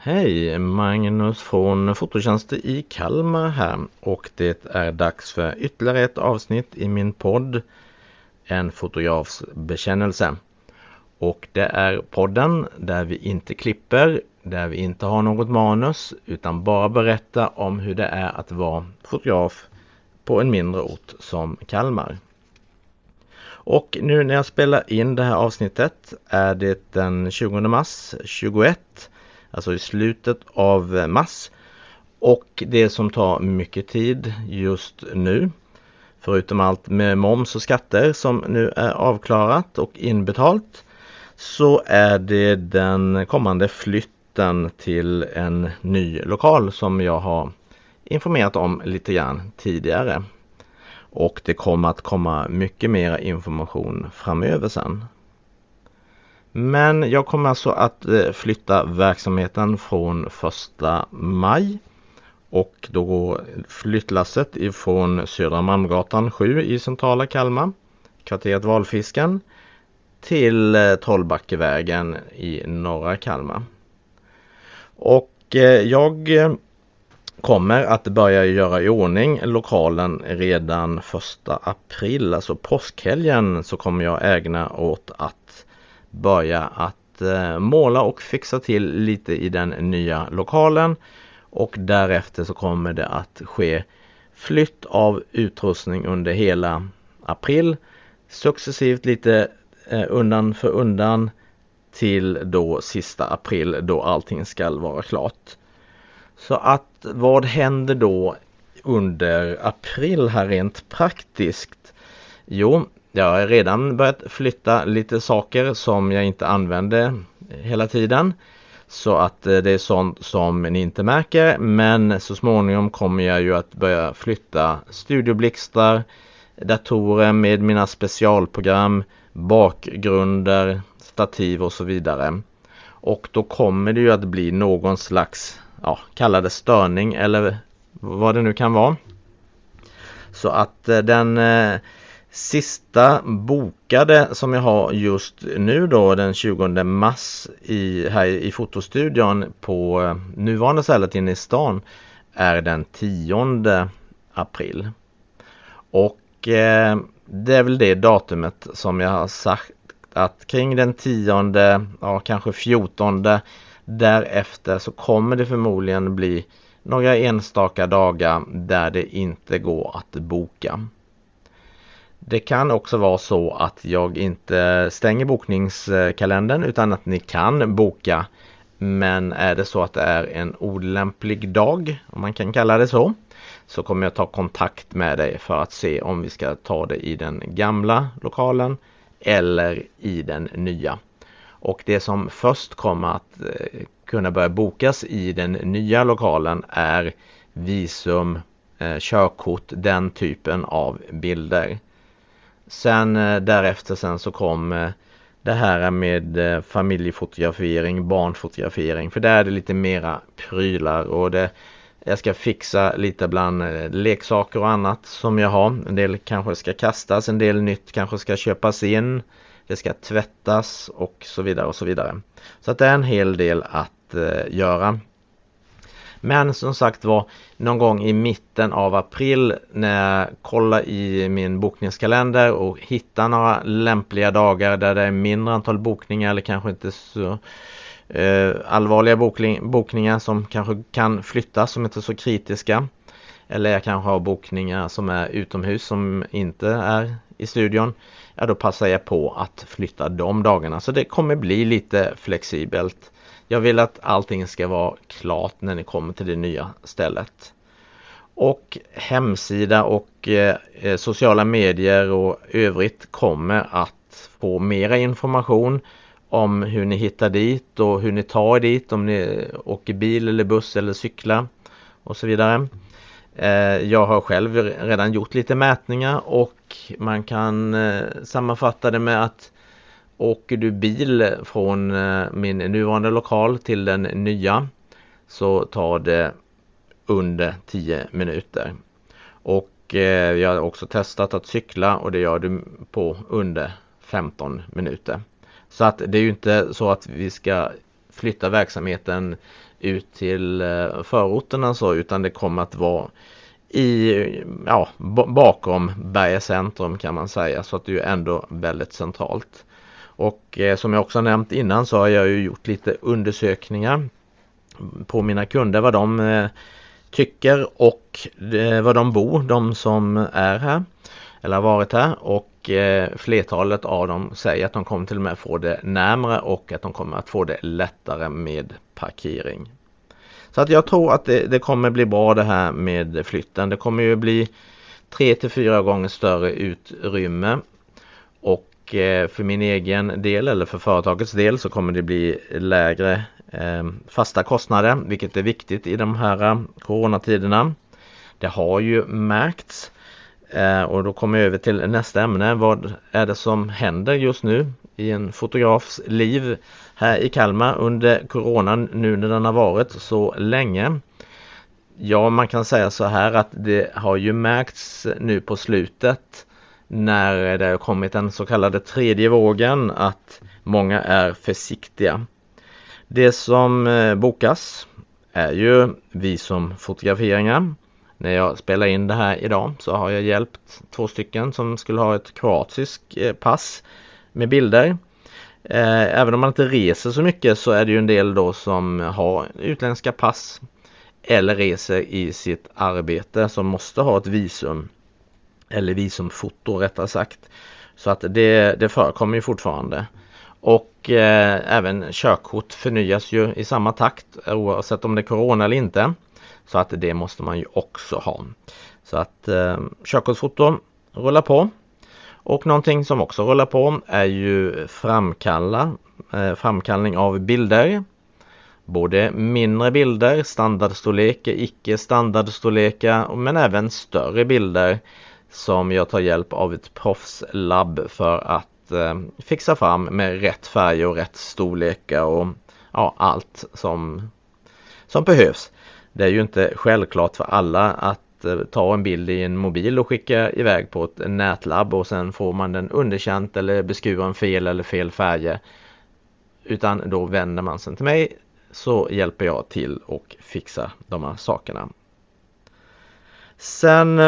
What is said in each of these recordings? Hej, Magnus från Fototjänsten i Kalmar här, och det är dags för ytterligare ett avsnitt i min podd En fotografs bekännelse. Och det är podden där vi inte klipper, där vi inte har något manus utan bara berättar om hur det är att vara fotograf på en mindre ort som Kalmar. Och nu när jag spelar in det här avsnittet är det den 20 mars 21, alltså i slutet av mars. Och det som tar mycket tid just nu, förutom allt med moms och skatter som nu är avklarat och inbetalt, så är det den kommande flytten till en ny lokal som jag har informerat om lite grann tidigare. Och det kommer att komma mycket mer information framöver sen. Men jag kommer alltså att flytta verksamheten från 1 maj. Och då går flyttlasset ifrån Södermalmsgatan 7 i centrala Kalmar, kvarteret Valfisken, till Tolbackevägen i norra Kalmar. Och jag kommer att börja göra i ordning lokalen redan 1 april, alltså påskhelgen, så kommer jag ägna åt att börja att måla och fixa till lite i den nya lokalen, och därefter så kommer det att ske flytt av utrustning under hela april, successivt lite undan för undan till då sista april då allting ska vara klart. Så att vad händer då under april här rent praktiskt? Jo, jag har redan börjat flytta lite saker som jag inte använde hela tiden. Så att det är sånt som ni inte märker. Men så småningom kommer jag ju att börja flytta studioblixtar, datorer med mina specialprogram, bakgrunder, stativ och så vidare. Och då kommer det ju att bli någon slags, kalla det störning eller vad det nu kan vara. Så att den sista bokade som jag har just nu då, den 20 mars här i fotostudion på nuvarande stället inne i stan, är den 10 april. Och det är väl det datumet som jag har sagt att kring den 10, kanske 14. Därefter så kommer det förmodligen bli några enstaka dagar där det inte går att boka. Det kan också vara så att jag inte stänger bokningskalendern utan att ni kan boka. Men är det så att det är en olämplig dag, om man kan kalla det så, så kommer jag ta kontakt med dig för att se om vi ska ta det i den gamla lokalen eller i den nya. Och det som först kommer att kunna börja bokas i den nya lokalen är visum, körkort, den typen av bilder. Sen därefter så kommer det här med familjefotografering, barnfotografering. För där är det lite mera prylar, och jag ska fixa lite bland leksaker och annat som jag har. En del kanske ska kastas, en del nytt kanske ska köpas in. Det ska tvättas och så vidare och så vidare. Så att det är en hel del att göra. Men som sagt var, någon gång i mitten av april när jag kollar i min bokningskalender och hittar några lämpliga dagar där det är mindre antal bokningar eller kanske inte så allvarliga bokningar som kanske kan flyttas, som inte är så kritiska. Eller jag kanske har bokningar som är utomhus som inte är i studion. Ja, då passar jag på att flytta de dagarna. Så det kommer bli lite flexibelt. Jag vill att allting ska vara klart när ni kommer till det nya stället. Och hemsida och sociala medier och övrigt kommer att få mera information om hur ni hittar dit och hur ni tar dit, om ni åker bil eller buss eller cyklar och så vidare. Jag har själv redan gjort lite mätningar, och man kan sammanfatta det med att åker du bil från min nuvarande lokal till den nya så tar det under 10 minuter. Och jag har också testat att cykla, och det gör du på under 15 minuter. Så att det är ju inte så att vi ska flytta verksamheten ut till förorterna så, utan det kommer att vara bakom Berga centrum kan man säga, så att det är ändå väldigt centralt. Och som jag också nämnt innan så har jag ju gjort lite undersökningar på mina kunder vad de tycker och vad de bor, de som är här eller har varit här, och flertalet av dem säger att de kommer till och med få det närmare och att de kommer att få det lättare med parkering. Så att jag tror att det kommer bli bra det här med flytten. Det kommer ju bli 3-4 gånger större utrymme, och för min egen del eller för företagets del så kommer det bli lägre fasta kostnader, vilket är viktigt i de här coronatiderna. Det har ju märkts, och då kommer jag över till nästa ämne. Vad är det som händer just nu i en fotografs liv här i Kalmar under coronan, nu när den har varit så länge? Ja, man kan säga så här att det har ju märkts nu på slutet, när det har kommit den så kallade tredje vågen, att många är försiktiga. Det som bokas är ju visumfotograferingar. När jag spelar in det här idag så har jag hjälpt 2 stycken som skulle ha ett kroatiskt pass med bilder. Även om man inte reser så mycket så är det ju en del då som har utländska pass eller reser i sitt arbete som måste ha ett visum. Eller visumfoto rättare sagt. Så att det förekommer ju fortfarande. Och även körkort förnyas ju i samma takt oavsett om det är corona eller inte. Så att det måste man ju också ha. Så att körkortsfoto rullar på. Och någonting som också rullar på är ju framkallning av bilder. Både mindre bilder, standardstorlekar, icke-standardstorlekar, men även större bilder som jag tar hjälp av ett proffslabb för att fixa fram med rätt färg och rätt storlekar och allt som behövs. Det är ju inte självklart för alla att ta en bild i en mobil och skicka iväg på ett nätlabb och sen får man den underkänt eller beskuren fel eller fel färger. Utan då vänder man sig till mig, så hjälper jag till och fixar de här sakerna. Sen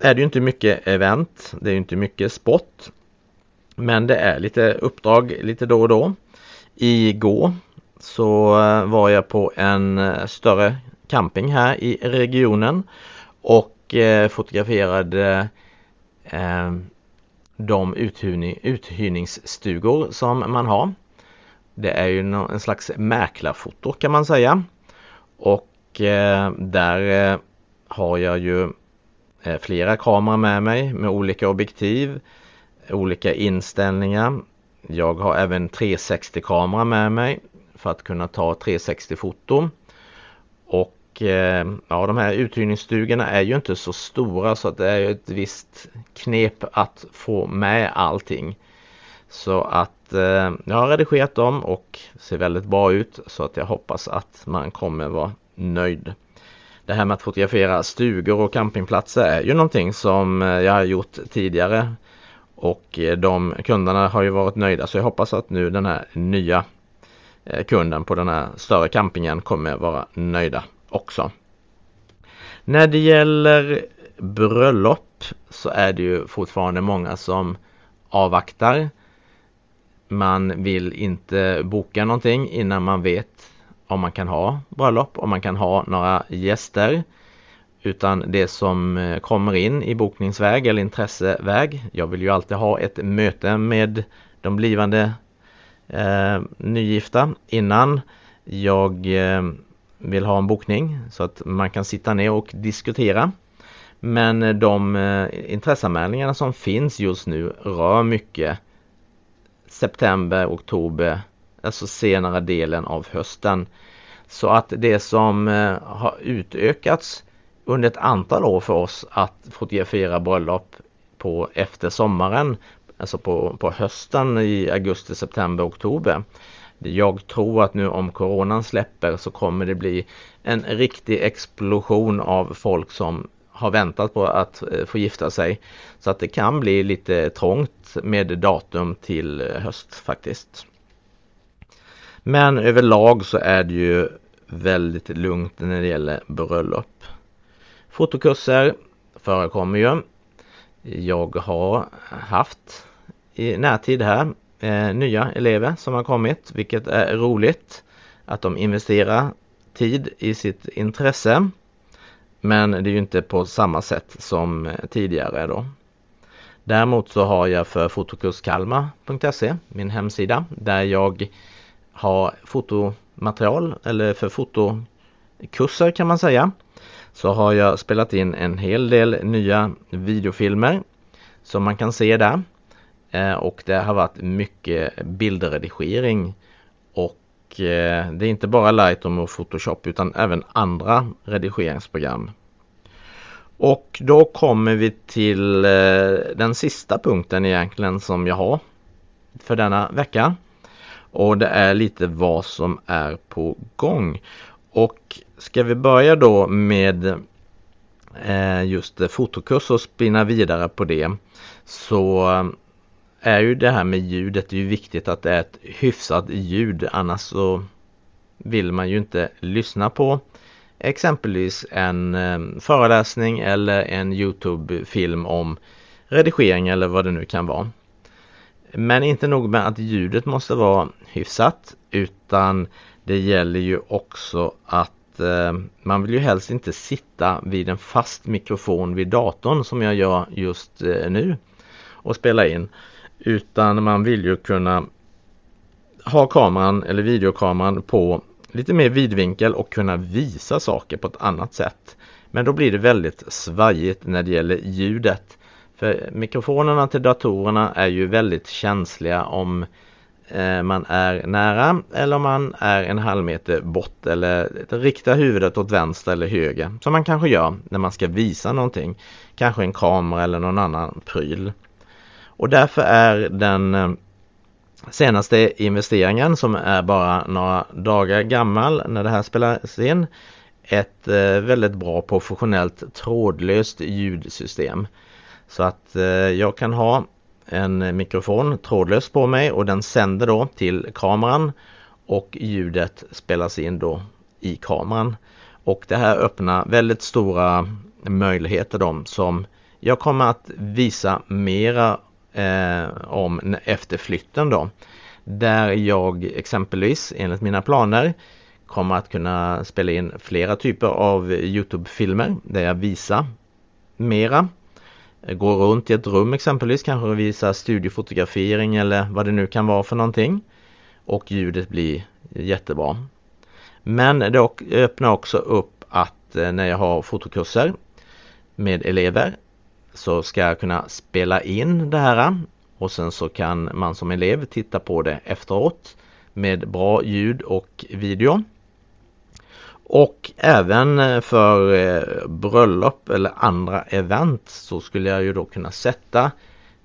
är det ju inte mycket event, det är ju inte mycket sport, men det är lite uppdrag lite då och då. Igår så var jag på en större camping här i regionen och fotograferade de uthyrningsstugor som man har. Det är ju en slags mäklarfoto kan man säga, och där har jag ju flera kameror med mig med olika objektiv, olika inställningar. Jag har även 360-kamera med mig för att kunna ta 360-foto. Och de här uthyrningsstugorna är ju inte så stora, så att det är ju ett visst knep att få med allting. Så att jag har redigerat dem och ser väldigt bra ut, så att jag hoppas att man kommer vara nöjd. Det här med att fotografera stugor och campingplatser är ju någonting som jag har gjort tidigare. Och de kunderna har ju varit nöjda, så jag hoppas att nu den här nya kunden på den här större campingen kommer vara nöjda också. När det gäller bröllop så är det ju fortfarande många som avvaktar. Man vill inte boka någonting innan man vet om man kan ha bröllop, om man kan ha några gäster, utan det som kommer in i bokningsväg eller intresseväg. Jag vill ju alltid ha ett möte med de blivande nygifta innan jag vill ha en bokning, så att man kan sitta ner och diskutera. Men de intresseanmälningarna som finns just nu rör mycket september, oktober, alltså senare delen av hösten. Så att det som har utökats under ett antal år för oss att fotografera bröllop på efter sommaren, alltså på hösten i augusti, september, oktober. Jag tror att nu om coronan släpper så kommer det bli en riktig explosion av folk som har väntat på att få gifta sig. Så att det kan bli lite trångt med datum till höst faktiskt. Men överlag så är det ju väldigt lugnt när det gäller bröllop. Fotokurser förekommer ju. Jag har haft i närtid här nya elever som har kommit, vilket är roligt att de investerar tid i sitt intresse. Men det är ju inte på samma sätt som tidigare då. Däremot så har jag för fotokurs kalma.se, min hemsida, där jag har fotomaterial, eller för fotokurser kan man säga. Så har jag spelat in en hel del nya videofilmer som man kan se där. Och det har varit mycket bildredigering. Och det är inte bara Lightroom och Photoshop utan även andra redigeringsprogram. Och då kommer vi till den sista punkten egentligen som jag har för denna vecka. Och det är lite vad som är på gång. Och ska vi börja då med just fotokurs och spinna vidare på det, så är ju det här med ljudet, det är ju viktigt att det är ett hyfsat ljud, annars så vill man ju inte lyssna på exempelvis en föreläsning eller en YouTube-film om redigering eller vad det nu kan vara. Men inte nog med att ljudet måste vara hyfsat, utan det gäller ju också att man vill ju helst inte sitta vid en fast mikrofon vid datorn som jag gör just nu och spela in. Utan man vill ju kunna ha kameran eller videokameran på lite mer vidvinkel och kunna visa saker på ett annat sätt. Men då blir det väldigt svajigt när det gäller ljudet. För mikrofonerna till datorerna är ju väldigt känsliga om man är nära eller om man är en halv meter bort eller riktar huvudet åt vänster eller höger. Som man kanske gör när man ska visa någonting. Kanske en kamera eller någon annan pryl. Och därför är den senaste investeringen, som är bara några dagar gammal när det här spelas in, ett väldigt bra professionellt trådlöst ljudsystem. Så att jag kan ha en mikrofon trådlöst på mig och den sänder då till kameran och ljudet spelas in då i kameran. Och det här öppnar väldigt stora möjligheter då, som jag kommer att visa mera om efter flytten då. Där jag exempelvis enligt mina planer kommer att kunna spela in flera typer av YouTube-filmer där jag visar mera. Gå runt i ett rum exempelvis, kanske visa studiefotografering eller vad det nu kan vara för någonting. Och ljudet blir jättebra. Men det öppnar också upp att när jag har fotokurser med elever så ska jag kunna spela in det här. Och sen så kan man som elev titta på det efteråt med bra ljud och video. Och även för bröllop eller andra event så skulle jag ju då kunna sätta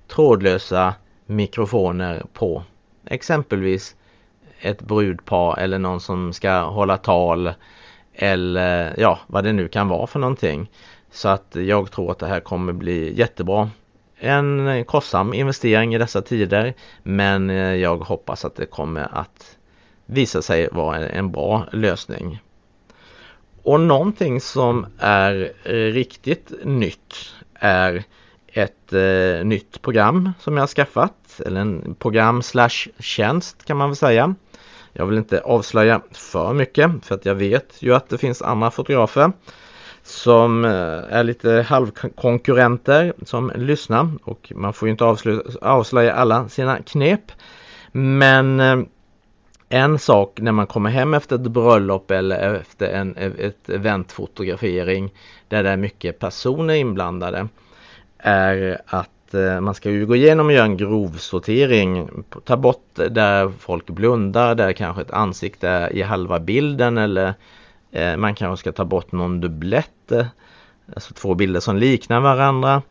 trådlösa mikrofoner på exempelvis ett brudpar eller någon som ska hålla tal eller ja, vad det nu kan vara för någonting. Så att jag tror att det här kommer bli jättebra. En kostsam investering i dessa tider, men jag hoppas att det kommer att visa sig vara en bra lösning. Och någonting som är riktigt nytt är ett nytt program som jag har skaffat. Eller en program/tjänst kan man väl säga. Jag vill inte avslöja för mycket, för att jag vet ju att det finns andra fotografer som är lite halvkonkurrenter som lyssnar. Och man får ju inte avslöja alla sina knep. Men en sak när man kommer hem efter ett bröllop eller efter ett eventfotografering där det är mycket personer inblandade, är att man ska ju gå igenom och göra en grov sortering. Ta bort där folk blundar, där kanske ett ansikte är i halva bilden, eller man kanske ska ta bort någon dubblett, alltså två bilder som liknar varandra.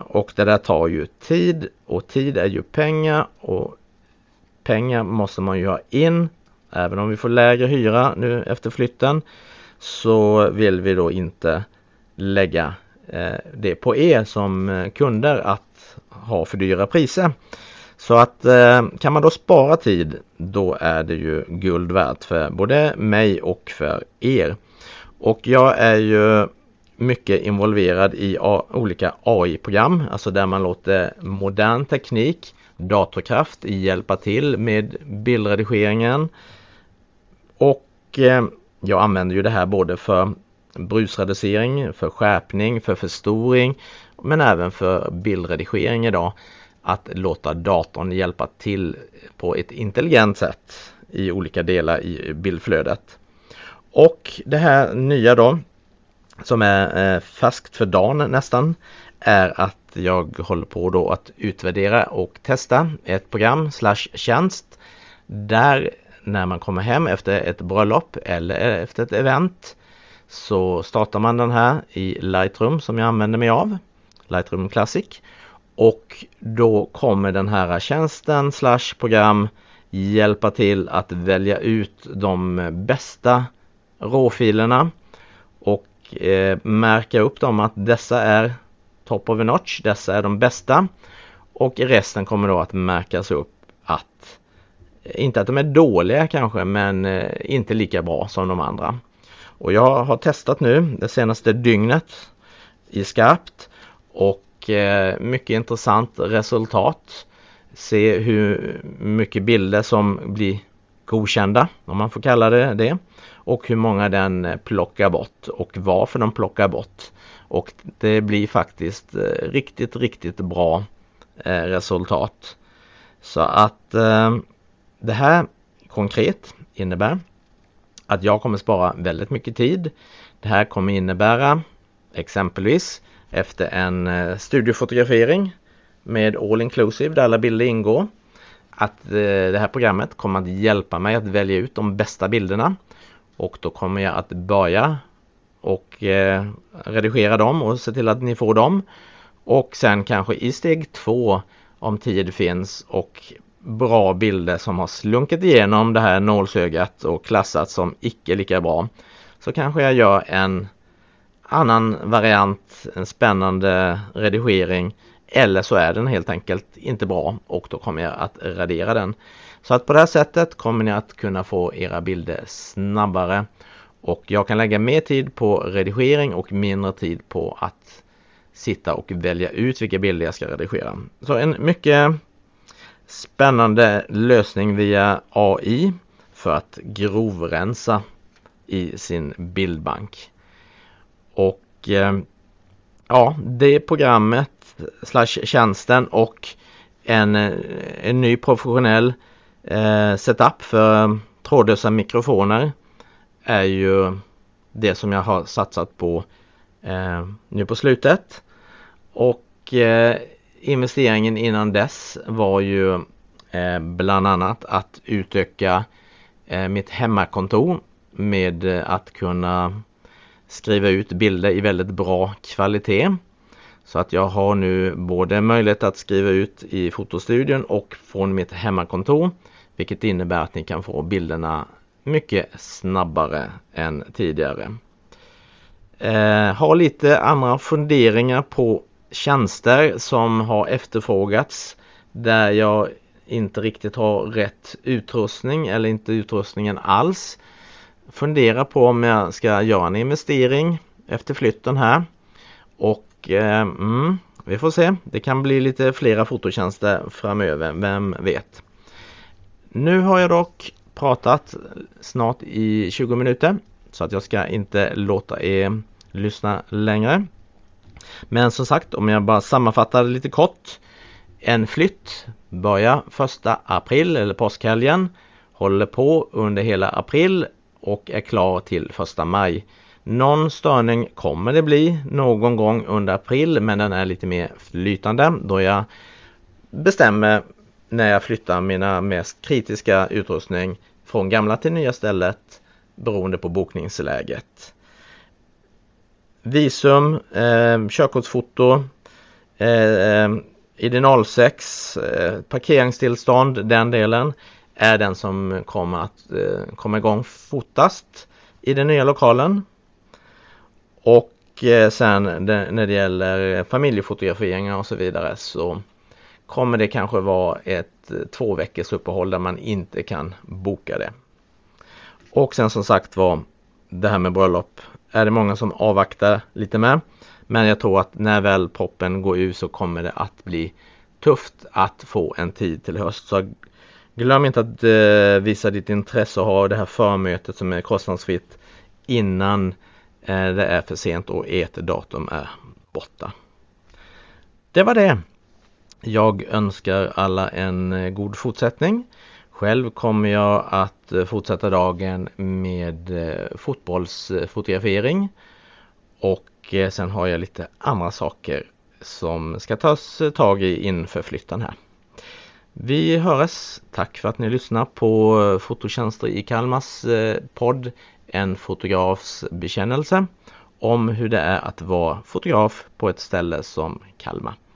Och det där tar ju tid, och tid är ju pengar, och pengar måste man ju ha in. Även om vi får lägre hyra nu efter flytten, så vill vi då inte lägga det på er som kunder att ha för dyra priser. Så att kan man då spara tid, då är det ju guld värt för både mig och för er. Och jag är ju mycket involverad i olika AI-program, alltså där man låter modern teknik, datorkraft hjälpa till med bildredigeringen. Och jag använder ju det här både för brusreducering, för skärpning, för förstoring, men även för bildredigering idag. Att låta datorn hjälpa till på ett intelligent sätt i olika delar i bildflödet. Och det här nya då, som är färskt för dagen nästan, är att jag håller på då att utvärdera och testa ett program/tjänst där när man kommer hem efter ett bröllop eller efter ett event, så startar man den här i Lightroom som jag använder mig av, Lightroom Classic, och då kommer den här tjänsten slash program hjälpa till att välja ut de bästa råfilerna och märka upp dem att dessa är top of the notch, dessa är de bästa, och resten kommer då att märkas upp att, inte att de är dåliga kanske, men inte lika bra som de andra. Och jag har testat nu det senaste dygnet i skarpt och mycket intressant resultat. Se hur mycket bilder som blir godkända, om man får kalla det det, och hur många den plockar bort och varför de plockar bort. Och det blir faktiskt riktigt, riktigt bra resultat. Så att det här konkret innebär att jag kommer spara väldigt mycket tid. Det här kommer innebära exempelvis efter en studiofotografering med all inclusive där alla bilder ingår, att det här programmet kommer att hjälpa mig att välja ut de bästa bilderna. Och då kommer jag att börja och redigera dem och se till att ni får dem. Och sen kanske i steg 2, om tid finns och bra bilder som har slunkit igenom det här nålsögat och klassats som icke lika bra, så kanske jag gör en annan variant, en spännande redigering, eller så är den helt enkelt inte bra och då kommer jag att radera den. Så att på det här sättet kommer ni att kunna få era bilder snabbare. Och jag kan lägga mer tid på redigering och mindre tid på att sitta och välja ut vilka bilder jag ska redigera. Så en mycket spännande lösning via AI för att grovrensa i sin bildbank. Och ja, det programmet slash tjänsten och en ny professionell setup för trådlösa mikrofoner är ju det som jag har satsat på nu på slutet. Och investeringen innan dess var ju bland annat att utöka mitt hemmakontor med att kunna skriva ut bilder i väldigt bra kvalitet. Så att jag har nu både möjlighet att skriva ut i fotostudion och från mitt hemmakontor, vilket innebär att ni kan få bilderna mycket snabbare än tidigare. Har lite andra funderingar på tjänster som har efterfrågats där jag inte riktigt har rätt utrustning eller inte utrustningen alls. Fundera på om jag ska göra en investering efter flytten här. Och vi får se. Det kan bli lite flera fototjänster framöver. Vem vet. Nu har jag dock pratat snart i 20 minuter, så att jag ska inte låta er lyssna längre. Men som sagt, om jag bara sammanfattar lite kort: en flytt börjar 1 april eller påskhelgen, håller på under hela april och är klar till 1 maj. Någon störning kommer det bli någon gång under april, men den är lite mer flytande då jag bestämmer när jag flyttar mina mest kritiska utrustning från gamla till nya stället beroende på bokningsläget. Visum, körkortsfoto, ID06, parkeringstillstånd, den delen är den som kommer att komma igång fortast i den nya lokalen. Och sen när det gäller familjefotograferingar och så vidare, så kommer det kanske vara ett 2 veckors uppehåll där man inte kan boka det. Och sen som sagt var det här med bröllop. Är det många som avvaktar lite med. Men jag tror att när väl poppen går ut så kommer det att bli tufft att få en tid till höst. Så glöm inte att visa ditt intresse och ha det här förmötet som är kostnadsfritt innan det är för sent och ert datum är borta. Det var det. Jag önskar alla en god fortsättning. Själv kommer jag att fortsätta dagen med fotbollsfotografering. Och sen har jag lite andra saker som ska tas tag i inför flytten här. Vi hörs. Tack för att ni lyssnar på Fototjänster i Kalmars podd. En fotografs bekännelse om hur det är att vara fotograf på ett ställe som Kalmar.